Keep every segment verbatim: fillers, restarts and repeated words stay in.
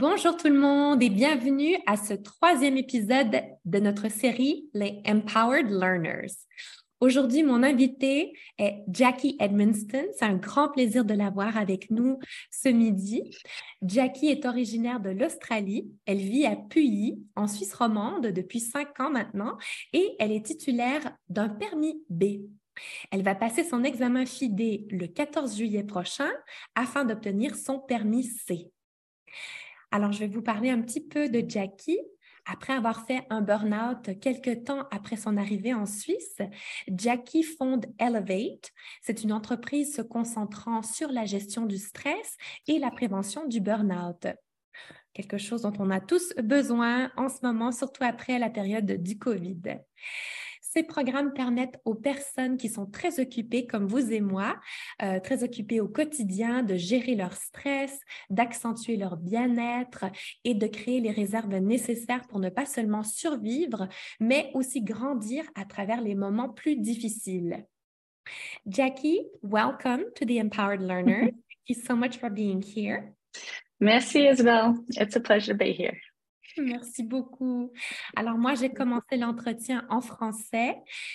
Bonjour tout le monde et bienvenue à ce troisième épisode de notre série Les Empowered Learners. Aujourd'hui, mon invitée est Jackie Edmiston. C'est un grand plaisir de l'avoir avec nous ce midi. Jackie est originaire de l'Australie. Elle vit à Pully, en Suisse romande, depuis cinq ans maintenant et elle est titulaire d'un permis B. Elle va passer son examen FIDE le quatorze juillet prochain afin d'obtenir son permis C. Alors, je vais vous parler un petit peu de Jackie. Après avoir fait un burn-out quelques temps après son arrivée en Suisse, Jackie fonde Elevate. C'est une entreprise se concentrant sur la gestion du stress et la prévention du burn-out. Quelque chose dont on a tous besoin en ce moment, surtout après la période du COVID. Ces programmes permettent aux personnes qui sont très occupées, comme vous et moi, euh, très occupées au quotidien, de gérer leur stress, d'accentuer leur bien-être et de créer les réserves nécessaires pour ne pas seulement survivre, mais aussi grandir à travers les moments plus difficiles. Jackie, welcome to the Empowered Learner. Thank you so much for being here. Merci, Isabelle. It's a pleasure to be here. Merci beaucoup. Alors moi, j'ai commencé l'entretien en français,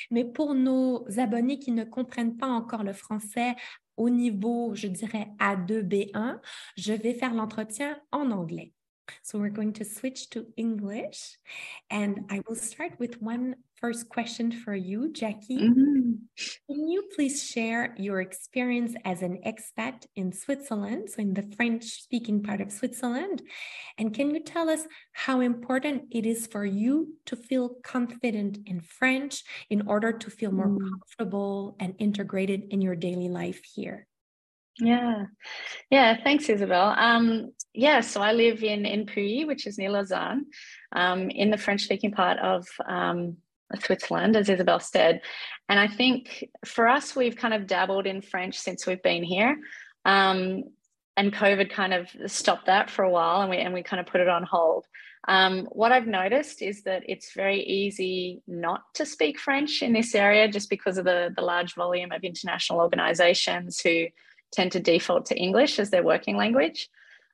mais pour nos abonnés qui ne comprennent pas encore le français au niveau, je dirais, A deux B un, je vais faire l'entretien en anglais. So we're going to switch to English and I will start with one first question for you, Jackie. Mm-hmm. Can you please share your experience as an expat in Switzerland, so in the French-speaking part of Switzerland? And can you tell us how important it is for you to feel confident in French in order to feel more mm. comfortable and integrated in your daily life here? Yeah, yeah. Thanks, Isabel. Um, yeah, so I live in, in Puy, which is near Lausanne, um, in the French-speaking part of um, Switzerland, as Isabel said. And I think for us, we've kind of dabbled in French since we've been here. Um, and COVID kind of stopped that for a while and we and we kind of put it on hold. Um, what I've noticed is that it's very easy not to speak French in this area just because of the, the large volume of international organisations who tend to default to English as their working language.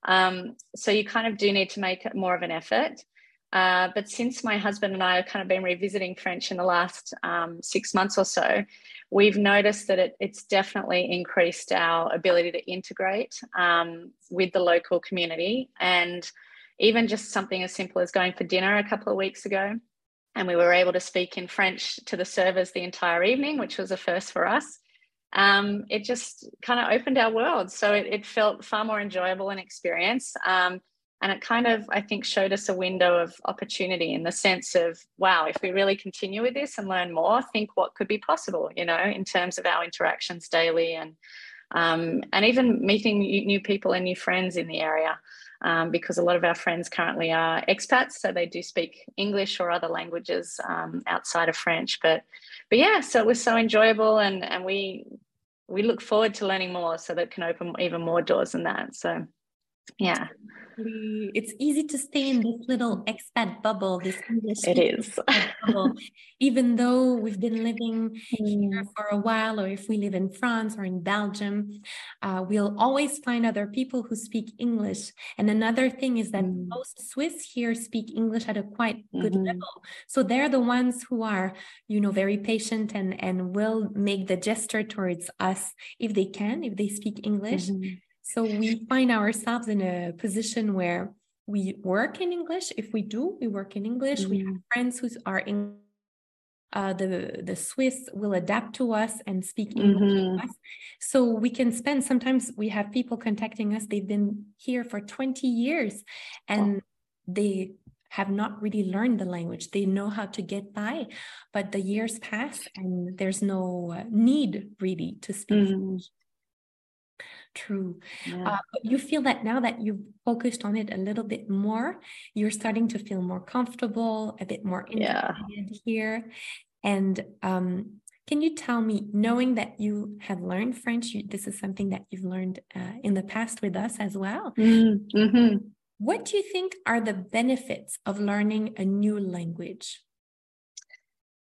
Um, so you kind of do need to make more of an effort. Uh, but since my husband and I have kind of been revisiting French in the last um, six months or so, we've noticed that it, it's definitely increased our ability to integrate um, with the local community. And even just something as simple as going for dinner a couple of weeks ago, and we were able to speak in French to the servers the entire evening, which was a first for us. Um, it just kind of opened our world. So it, it felt far more enjoyable an experience. Um, and it kind of, I think, showed us a window of opportunity in the sense of, wow, if we really continue with this and learn more, think what could be possible, you know, in terms of our interactions daily and um, and even meeting new people and new friends in the area, um, because a lot of our friends currently are expats. So they do speak English or other languages um, outside of French. But But yeah, so it was so enjoyable and, and we we look forward to learning more so that can open even more doors than that. So, yeah. It's easy to stay in this little expat bubble, this English it is. bubble, even though we've been living here for a while, or if we live in France or in Belgium, uh, we'll always find other people who speak English. And another thing is that mm. most Swiss here speak English at a quite good mm-hmm. level. So they're the ones who are, you know, very patient and, and will make the gesture towards us if they can, if they speak English. Mm-hmm. So we find ourselves in a position where we work in English. If we do, we work in English. Mm-hmm. We have friends who are in uh, the, the Swiss will adapt to us and speak English mm-hmm. to us. So we can spend, sometimes we have people contacting us. They've been here for twenty years and wow. they have not really learned the language. They know how to get by, but the years pass and there's no need really to speak mm-hmm. English. True. Yeah. Uh, but you feel that now that you've focused on it a little bit more, you're starting to feel more comfortable, a bit more integrated yeah. here. And um, can you tell me, knowing that you have learned French, you, this is something that you've learned uh, in the past with us as well. Mm-hmm. What do you think are the benefits of learning a new language?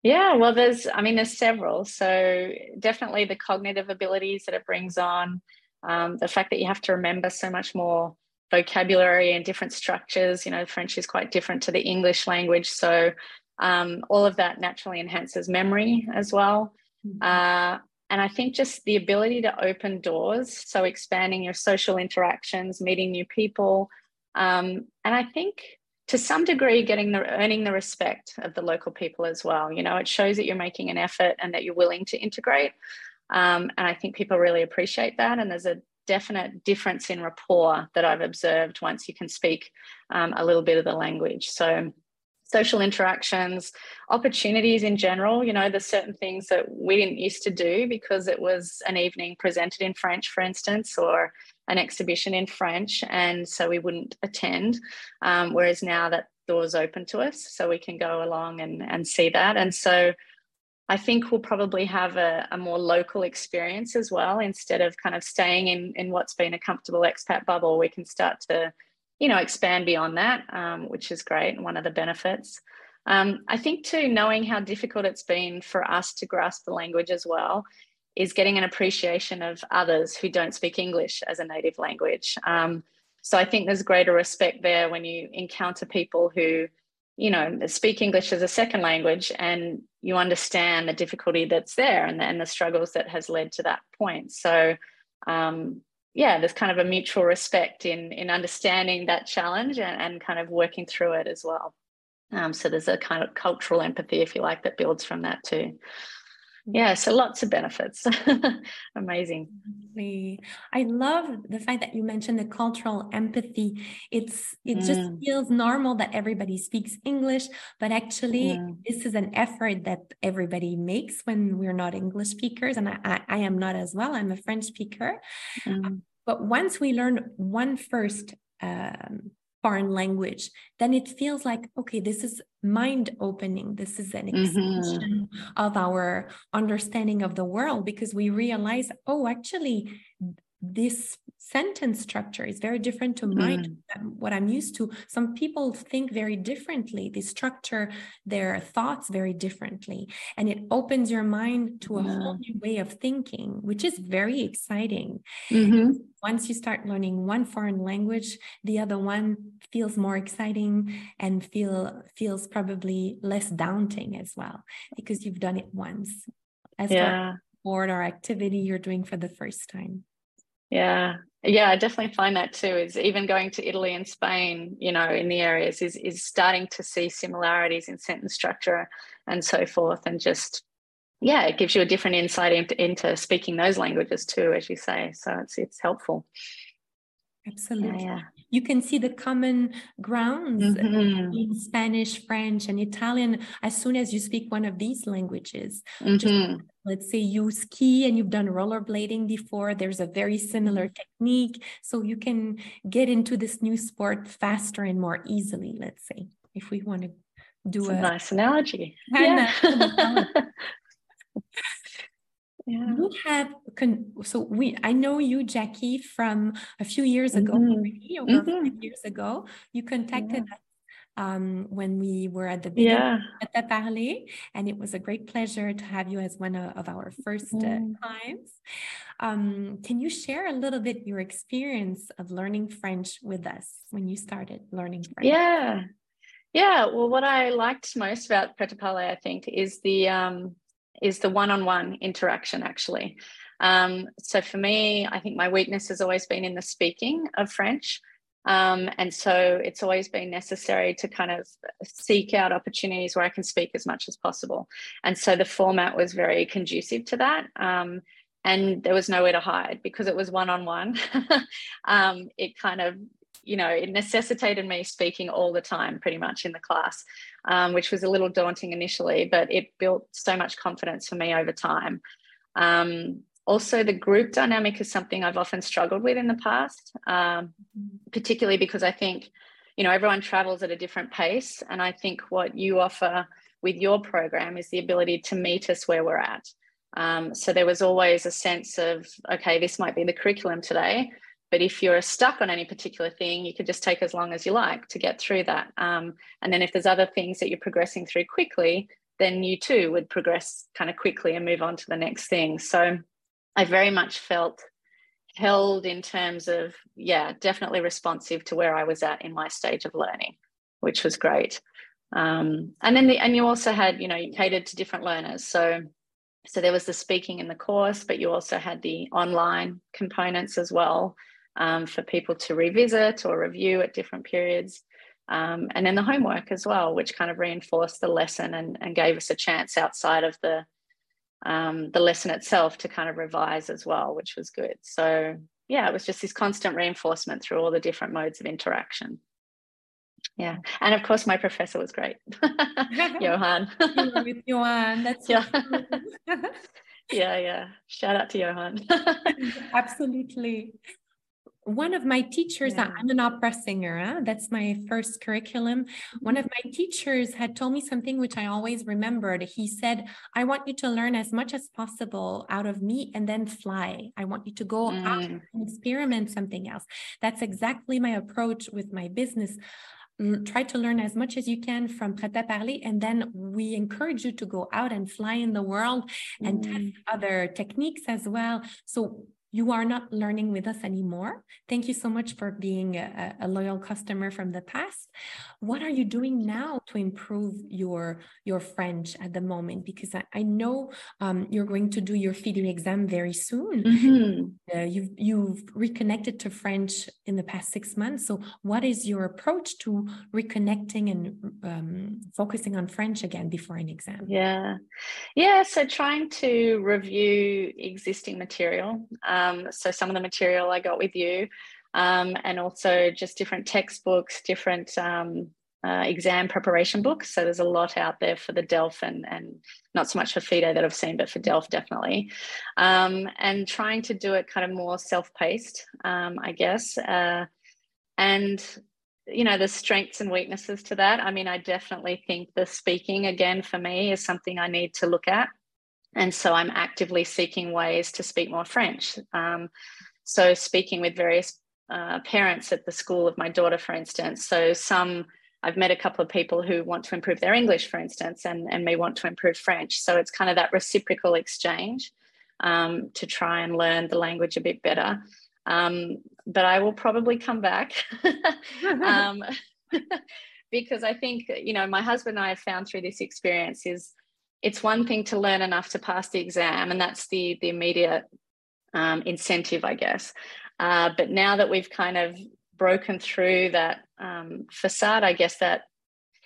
Yeah, well, there's, I mean, there's several. So definitely the cognitive abilities that it brings on. Um, the fact that you have to remember so much more vocabulary and different structures. You know, French is quite different to the English language. So um, all of that naturally enhances memory as well. Mm-hmm. Uh, and I think just the ability to open doors. So expanding your social interactions, meeting new people. Um, and I think to some degree, getting the earning the respect of the local people as well. You know, it shows that you're making an effort and that you're willing to integrate. Um, and I think people really appreciate that. And there's a definite difference in rapport that I've observed once you can speak um, a little bit of the language. So social interactions, opportunities in general, you know, there's certain things that we didn't used to do because it was an evening presented in French, for instance, or an exhibition in French, and so we wouldn't attend, um, whereas now that door's open to us, so we can go along and, and see that. And so I think we'll probably have a, a more local experience as well. Instead of kind of staying in, in what's been a comfortable expat bubble, we can start to, you know, expand beyond that, um, which is great and one of the benefits. Um, I think too, knowing how difficult it's been for us to grasp the language as well is getting an appreciation of others who don't speak English as a native language. Um, so I think there's greater respect there when you encounter people who, you know, speak English as a second language, and you understand the difficulty that's there and the, and the struggles that has led to that point. So, um, yeah, there's kind of a mutual respect in, in understanding that challenge and, and kind of working through it as well. Um, so there's a kind of cultural empathy, if you like, that builds from that too. Yeah, so lots of benefits. Amazing. I love the fact that you mentioned the cultural empathy. It's it mm. just feels normal that everybody speaks English, but actually mm. this is an effort that everybody makes when we're not English speakers, and I, I, I am not as well. I'm a French speaker. Mm. But once we learn one first um, foreign language, then it feels like, okay, this is mind opening. This is an extension mm-hmm. of our understanding of the world, because we realize, oh, actually, this sentence structure is very different to mine, mm. what I'm used to. Some people think very differently. They structure their thoughts very differently, and it opens your mind to a mm. whole new way of thinking, which is very exciting. Mm-hmm. Once you start learning one foreign language, the other one feels more exciting and feel feels probably less daunting as well, because you've done it once as yeah. well, board or activity you're doing for the first time. Yeah. Yeah, I definitely find that too, is even going to Italy and Spain, you know, in the areas is, is starting to see similarities in sentence structure and so forth. And just, yeah, it gives you a different insight into, into speaking those languages too, as you say. So it's, it's helpful. Absolutely. Yeah, yeah. You can see the common grounds mm-hmm. in Spanish, French, and Italian as soon as you speak one of these languages. Mm-hmm. Just, let's say you ski and you've done rollerblading before, there's a very similar technique. So you can get into this new sport faster and more easily, let's say, if we want to do That's a, a nice analogy. Yeah. Yeah. We have con- so we I know you, Jackie, from a few years ago, mm-hmm. already, over mm-hmm. five years ago. You contacted yeah. us um, when we were at the beginning yeah. of Prêt-à-parler, and it was a great pleasure to have you as one of our first uh, clients. Um, can you share a little bit your experience of learning French with us when you started learning French? Yeah, yeah. Well, what I liked most about Prêt-à-parler, I think, is the um, is the one-on-one interaction, actually. Um, so for me, I think my weakness has always been in the speaking of French. Um, and so it's always been necessary to kind of seek out opportunities where I can speak as much as possible. And so the format was very conducive to that. Um, and there was nowhere to hide because it was one-on-one. um, it kind of, you know, it necessitated me speaking all the time, pretty much in the class, um, which was a little daunting initially, but it built so much confidence for me over time. Um, also, the group dynamic is something I've often struggled with in the past, um, particularly because I think, you know, everyone travels at a different pace. And I think what you offer with your program is the ability to meet us where we're at. Um, so there was always a sense of, okay, this might be the curriculum today, but if you're stuck on any particular thing, you could just take as long as you like to get through that. Um, and then if there's other things that you're progressing through quickly, then you too would progress kind of quickly and move on to the next thing. So I very much felt held in terms of, yeah, definitely responsive to where I was at in my stage of learning, which was great. Um, and then the, and you also had, you know, you catered to different learners. So, so there was the speaking in the course, but you also had the online components as well, um, for people to revisit or review at different periods. Um, and then the homework as well, which kind of reinforced the lesson and, and gave us a chance outside of the, um, the lesson itself to kind of revise as well, which was good. So yeah, it was just this constant reinforcement through all the different modes of interaction. Yeah. And of course, my professor was great. Johan. With Johan, that's yeah. yeah, yeah. Shout out to Johan. Absolutely. One of my teachers, yeah. I'm an opera singer, huh? That's my first curriculum. One of my teachers had told me something which I always remembered. He said, I want you to learn as much as possible out of me and then fly. I want you to go mm. out and experiment something else. That's exactly my approach with my business. Try to learn as much as you can from Prêt-à-parler, and then we encourage you to go out and fly in the world and mm. test other techniques as well. So you are not learning with us anymore. Thank you so much for being a, a loyal customer from the past. What are you doing now to improve your, your French at the moment? Because I, I know um, you're going to do your FIDE exam very soon. Mm-hmm. uh, you've, you've reconnected to French in the past six months. So what is your approach to reconnecting and um, focusing on French again before an exam? Yeah. Yeah. So trying to review existing material. Um, Um, so some of the material I got with you, um, and also just different textbooks, different um, uh, exam preparation books. So there's a lot out there for the DELF and, and not so much for FIDE that I've seen, but for DELF definitely. Um, and trying to do it kind of more self-paced, um, I guess. Uh, and, you know, there's strengths and weaknesses to that. I mean, I definitely think the speaking, again, for me is something I need to look at. And so I'm actively seeking ways to speak more French. Um, so speaking with various uh, parents at the school of my daughter, for instance. So some, I've met a couple of people who want to improve their English, for instance, and, and may want to improve French. So it's kind of that reciprocal exchange um, to try and learn the language a bit better. Um, but I will probably come back. um, because I think, you know, my husband and I have found through this experience is, it's one thing to learn enough to pass the exam, and that's the, the immediate um, incentive, I guess. Uh, but now that we've kind of broken through that um, facade, I guess that,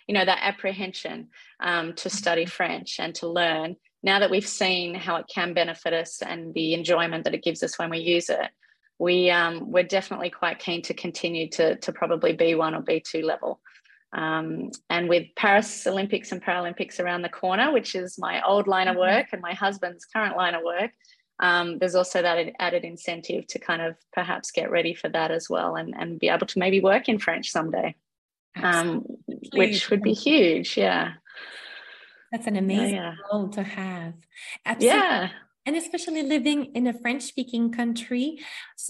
you know, that apprehension um, to study French and to learn, now that we've seen how it can benefit us and the enjoyment that it gives us when we use it, we, um, we're definitely quite keen to continue to, to probably B one or B two level. Um, and with Paris Olympics and Paralympics around the corner, which is my old line of work and my husband's current line of work, um, there's also that added incentive to kind of perhaps get ready for that as well and, and be able to maybe work in French someday, um, which would be huge. Yeah. That's an amazing yeah, yeah. goal to have. Absolutely. Yeah. And especially living in a French-speaking country,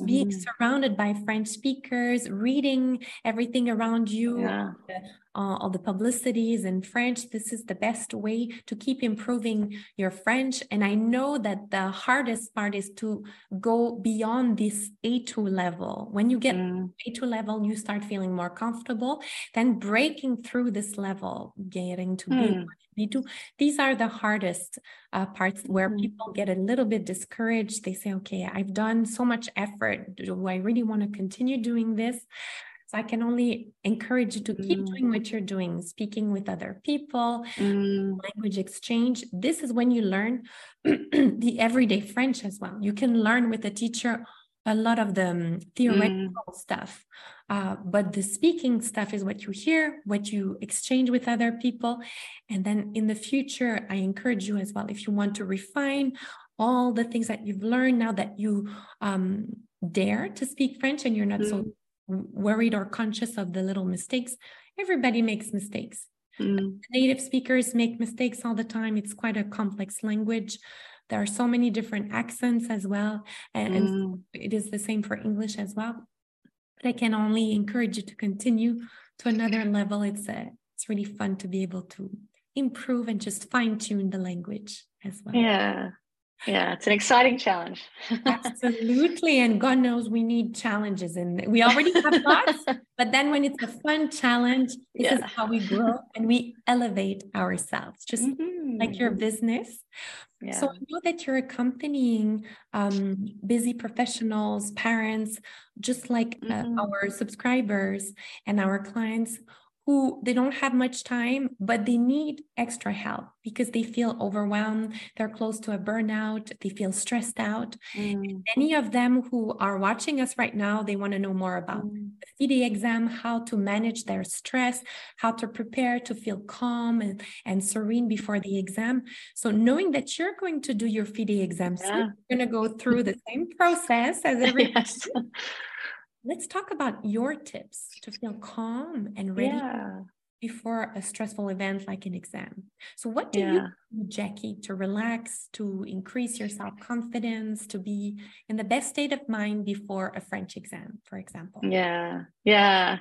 being mm. surrounded by French speakers, reading everything around you, yeah. the, uh, all the publicities in French, this is the best way to keep improving your French. And I know that the hardest part is to go beyond this A two level. When you get mm. A two level, you start feeling more comfortable. Then breaking through this level, getting to mm. B one, B two, these are the hardest Uh, parts where people get a little bit discouraged. They say, okay, I've done so much effort. Do I really want to continue doing this? So I can only encourage you to keep mm. doing what you're doing, speaking with other people, mm. language exchange. This is when you learn the everyday French as well. You can learn with a teacher a lot of the um, theoretical mm. stuff, uh, but the speaking stuff is what you hear, what you exchange with other people. And then in the future, I encourage you as well, if you want to refine all the things that you've learned now that you um, dare to speak French and you're not mm. so worried or conscious of the little mistakes. Everybody makes mistakes. Mm. Native speakers make mistakes all the time. It's quite a complex language. There are so many different accents as well. And, mm. and it is the same for English as well. But I can only encourage you to continue to another level. It's a, it's really fun to be able to improve and just fine tune the language as well. Yeah. Yeah, it's an exciting challenge. Absolutely. And God knows we need challenges, and we already have lots, but then when it's a fun challenge, this yeah. is how we grow and we elevate ourselves, just mm-hmm. like your business. Yeah. So I know that you're accompanying um, busy professionals, parents, just like mm-hmm. uh, our subscribers and our clients who they don't have much time, but they need extra help because they feel overwhelmed. They're close to a burnout. They feel stressed out. Mm. And many of them who are watching us right now, they want to know more about mm. the FIDE exam, how to manage their stress, how to prepare to feel calm and, and serene before the exam. So knowing that you're going to do your FIDE exam, yeah. soon, you're going to go through the same process as everybody. Yes. Let's talk about your tips to feel calm and ready yeah. before a stressful event like an exam. So what do yeah. you do, Jackie, to relax, to increase your self-confidence, to be in the best state of mind before a French exam, for example? Yeah, yeah,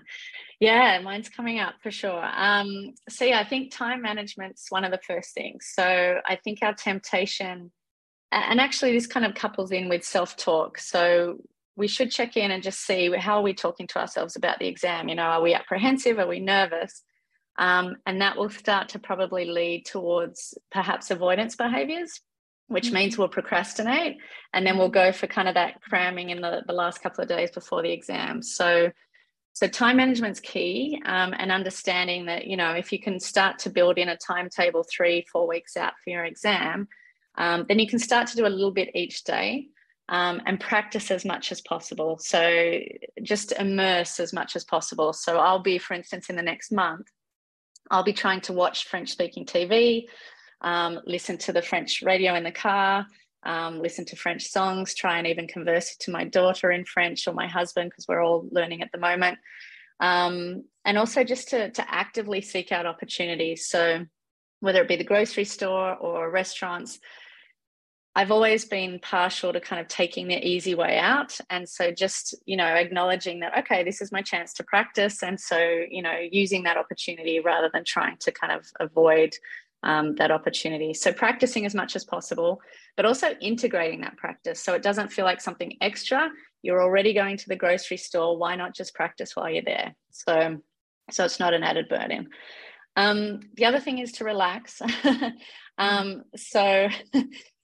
yeah, mine's coming up for sure. Um, so yeah, I think time management's one of the first things. So I think our temptation, and actually this kind of couples in with self-talk. So we should check in and just see how are we talking to ourselves about the exam. You know, are we apprehensive? Are we nervous? Um, and that will start to probably lead towards perhaps avoidance behaviours, which mm-hmm. means we'll procrastinate, and then we'll go for kind of that cramming in the, the last couple of days before the exam. So, so time management's key, um, and understanding that, you know, if you can start to build in a timetable three, four weeks out for your exam, um, then you can start to do a little bit each day. Um, and practice as much as possible. So just immerse as much as possible. So I'll be, for instance, in the next month, I'll be trying to watch French-speaking T V, um, listen to the French radio in the car, um, listen to French songs, try and even converse to my daughter in French or my husband, because we're all learning at the moment. Um, and also just to, to actively seek out opportunities. So whether it be the grocery store or restaurants, I've always been partial to kind of taking the easy way out. And so just, you know, acknowledging that, okay, this is my chance to practice. And so, you know, using that opportunity rather than trying to kind of avoid um, that opportunity. So practicing as much as possible, but also integrating that practice. So it doesn't feel like something extra. You're already going to the grocery store. Why not just practice while you're there? So, so it's not an added burden. Um, the other thing is to relax. um, so...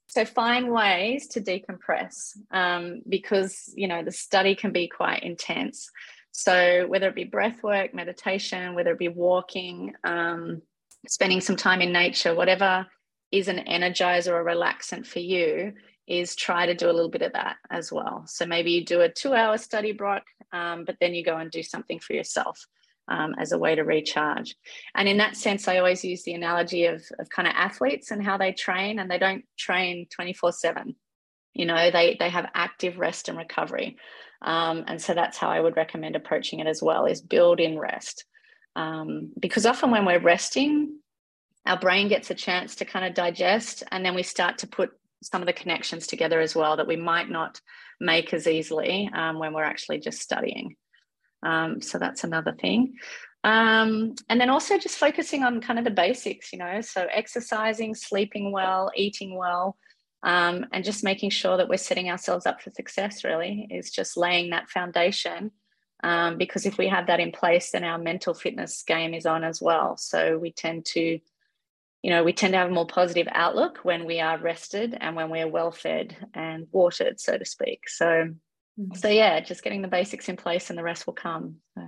So find ways to decompress um, because, you know, the study can be quite intense. So whether it be breath work, meditation, whether it be walking, um, spending some time in nature, whatever is an energizer or a relaxant for you, is try to do a little bit of that as well. So maybe you do a two-hour study block, um, but then you go and do something for yourself. Um, as a way to recharge. And in that sense, I always use the analogy of, of kind of athletes and how they train, and they don't train twenty-four seven. You know, they they have active rest and recovery. Um, and so that's how I would recommend approaching it as well, is build in rest. Um, because often when we're resting, our brain gets a chance to kind of digest, and then we start to put some of the connections together as well that we might not make as easily um, when we're actually just studying. Um, so that's another thing. Um, and then also just focusing on kind of the basics, you know, so exercising, sleeping well, eating well, um, and just making sure that we're setting ourselves up for success, really, is just laying that foundation. Um, because if we have that in place, then our mental fitness game is on as well. So we tend to, you know, we tend to have a more positive outlook when we are rested and when we're well fed and watered, so to speak. So So yeah, just getting the basics in place and the rest will come. So.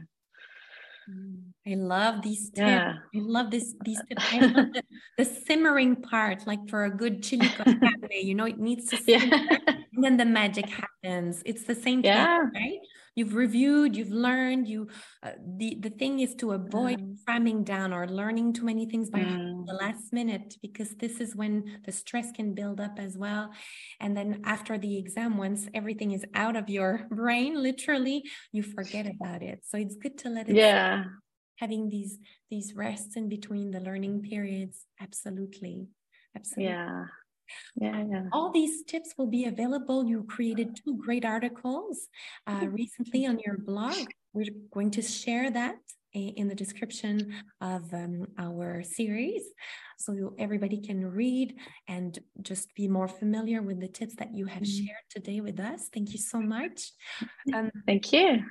I love these tips. Yeah. I love this, these tips. I love the, the simmering part, like for a good chili con carne, you know, it needs to simmer yeah. and then the magic happens. It's the same thing, yeah. right? You've reviewed, you've learned, you, uh, the, the thing is to avoid mm. cramming down or learning too many things by mm. the last minute, because this is when the stress can build up as well. And then after the exam, once everything is out of your brain, literally, you forget about it. So it's good to let it yeah. go. Having these, these rests in between the learning periods. Absolutely. Absolutely. Yeah. Yeah, yeah. All these tips will be available. You created two great articles uh, recently on your blog. We're going to share that in the description of um, our series, so everybody can read and just be more familiar with the tips that you have shared today with us. Thank you so much. Um, Thank you.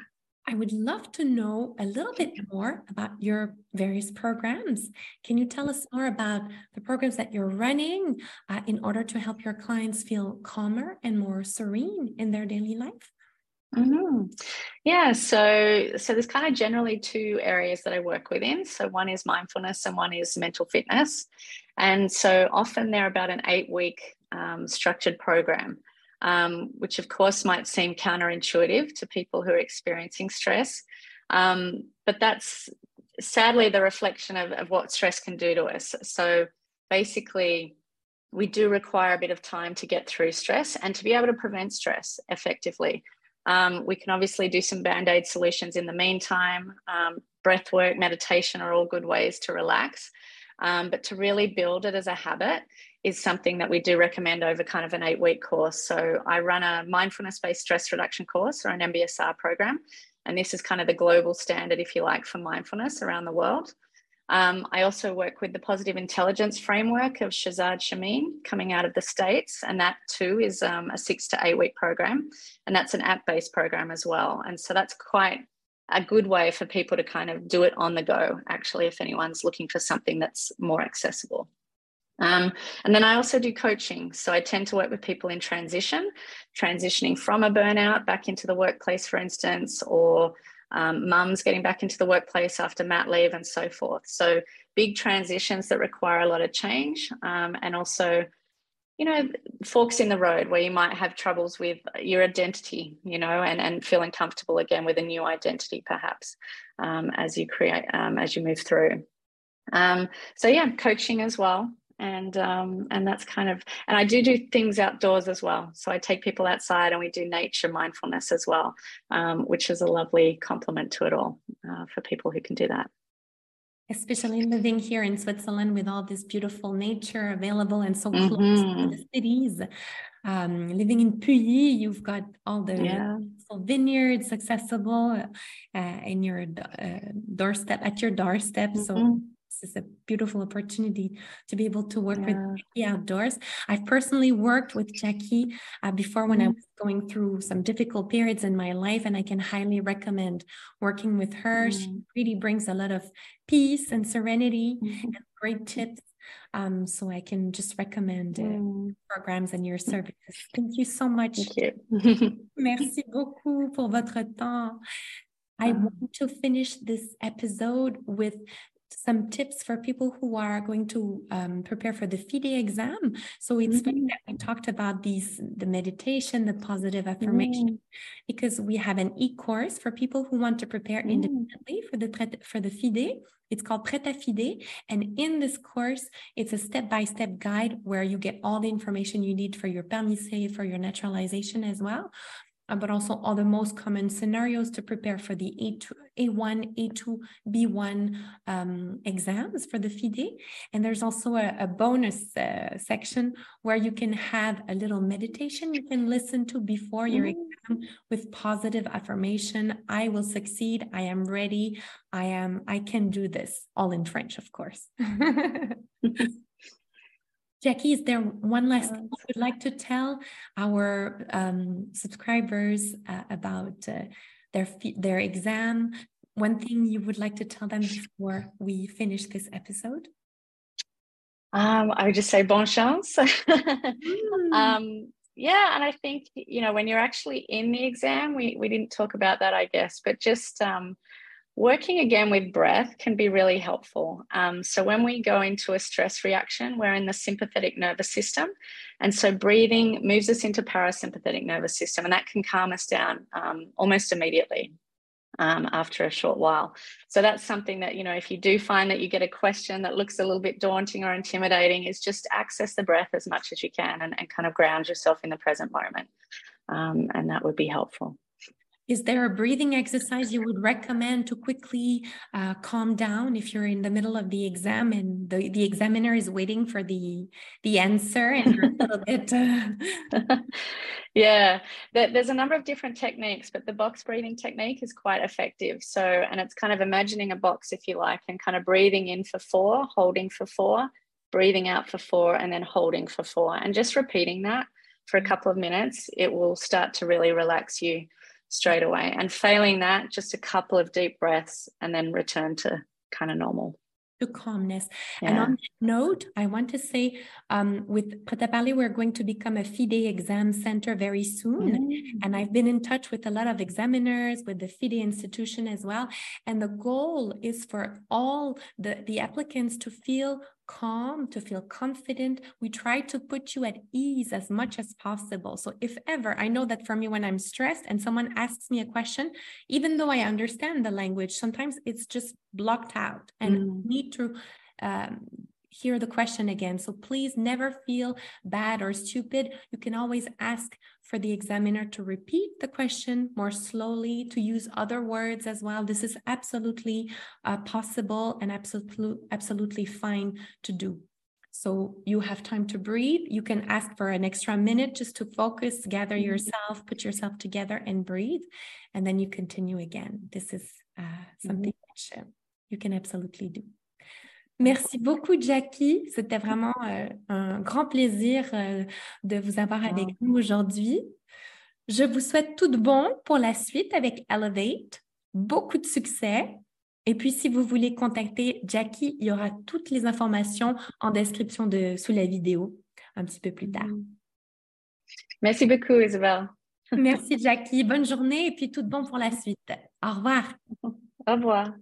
I would love to know a little bit more about your various programs. Can you tell us more about the programs that you're running uh, in order to help your clients feel calmer and more serene in their daily life? Mm-hmm. Yeah, so so there's kind of generally two areas that I work within. So one is mindfulness and one is mental fitness. And so often they're about an eight-week um, structured program. Um, which of course might seem counterintuitive to people who are experiencing stress. Um, but that's sadly the reflection of, of what stress can do to us. So basically we do require a bit of time to get through stress and to be able to prevent stress effectively. Um, we can obviously do some band-aid solutions in the meantime. Um, breath work, meditation are all good ways to relax. Um, but to really build it as a habit is something that we do recommend over kind of an eight-week course. So I run a mindfulness-based stress reduction course, or an M B S R program, and this is kind of the global standard, if you like, for mindfulness around the world. Um, I also work with the positive intelligence framework of Shirzad Chamine coming out of the States, and that too is um, a six to eight-week program, and that's an app-based program as well. And so that's quite a good way for people to kind of do it on the go, actually, if anyone's looking for something that's more accessible. Um, and then I also do coaching. So I tend to work with people in transition, transitioning from a burnout back into the workplace, for instance, or um, mums getting back into the workplace after mat leave and so forth. So big transitions that require a lot of change, um, and also, you know, forks in the road where you might have troubles with your identity, you know, and, and feeling comfortable again with a new identity, perhaps, um, as you create, um, as you move through. Um, so, yeah, coaching as well. And um, and that's kind of, and I do do things outdoors as well. So I take people outside and we do nature mindfulness as well, um, which is a lovely complement to it all uh, for people who can do that. Especially living here in Switzerland with all this beautiful nature available and so close mm-hmm. to the cities. Um, living in Pully, you've got all the yeah. vineyards accessible uh, in your uh, doorstep, at your doorstep. Mm-hmm. So this is a beautiful opportunity to be able to work yeah. with Jackie outdoors. I've personally worked with Jackie uh, before when mm-hmm. I was going through some difficult periods in my life, and I can highly recommend working with her. Mm-hmm. She really brings a lot of peace and serenity mm-hmm. and great tips. Um, so I can just recommend uh, mm. programs and your services. Thank you so much. Thank you. Merci beaucoup pour votre temps. I um, want to finish this episode with some tips for people who are going to um, prepare for the FIDE exam. So it's mm-hmm. funny that we talked about these, the meditation, the positive affirmation, mm-hmm. because we have an e-course for people who want to prepare mm-hmm. independently for the for the FIDE. It's called Prêt-à-parler, and in this course, it's a step-by-step guide where you get all the information you need for your permis C, for your naturalization as well, but also all the most common scenarios to prepare for the A two, A one, A two, B one um, exams for the FIDE. And there's also a, a bonus uh, section where you can have a little meditation you can listen to before your exam with positive affirmation. I will succeed. I am ready. I am, I can do this. All in French, of course. Jackie, is there one last thing you would like to tell our um, subscribers uh, about uh, their their exam? One thing you would like to tell them before we finish this episode? Um, I would just say bonne chance. mm. um, yeah, and I think, you know, when you're actually in the exam, we, we didn't talk about that, I guess, but just... Um, Working again with breath can be really helpful. Um, so when we go into a stress reaction, we're in the sympathetic nervous system. And so breathing moves us into parasympathetic nervous system, and that can calm us down um, almost immediately um, after a short while. So that's something that, you know, if you do find that you get a question that looks a little bit daunting or intimidating, is just access the breath as much as you can and, and kind of ground yourself in the present moment. Um, and that would be helpful. Is there a breathing exercise you would recommend to quickly uh, calm down if you're in the middle of the exam and the, the examiner is waiting for the, the answer and you're a little bit? Uh... Yeah, there, there's a number of different techniques, but the box breathing technique is quite effective. So, and it's kind of imagining a box, if you like, and kind of breathing in for four, holding for four, breathing out for four, and then holding for four. And just repeating that for a couple of minutes, it will start to really relax you straight away. And failing that, just a couple of deep breaths and then return to kind of normal. To calmness. Yeah. And on that note, I want to say um, with Prêt-à-parler, we're going to become a FIDE exam center very soon. Mm-hmm. And I've been in touch with a lot of examiners, with the FIDE institution as well. And the goal is for all the, the applicants to feel calm, to feel confident. We try to put you at ease as much as possible. So if ever, I know that for me, when I'm stressed and someone asks me a question, even though I understand the language, sometimes it's just blocked out and mm. I need to um, hear the question again. So please never feel bad or stupid. You can always ask for the examiner to repeat the question more slowly, to use other words as well. This is absolutely uh, possible and absolutely, absolutely fine to do. So you have time to breathe. You can ask for an extra minute just to focus, gather yourself, put yourself together and breathe. And then you continue again. This is uh, something mm-hmm. that you can absolutely do. Merci beaucoup, Jackie. C'était vraiment euh, un grand plaisir euh, de vous avoir avec nous aujourd'hui. Je vous souhaite tout de bon pour la suite avec Elevate. Beaucoup de succès. Et puis, si vous voulez contacter Jackie, il y aura toutes les informations en description de, sous la vidéo un petit peu plus tard. Merci beaucoup, Isabelle. Merci, Jackie. Bonne journée et puis tout de bon pour la suite. Au revoir. Au revoir.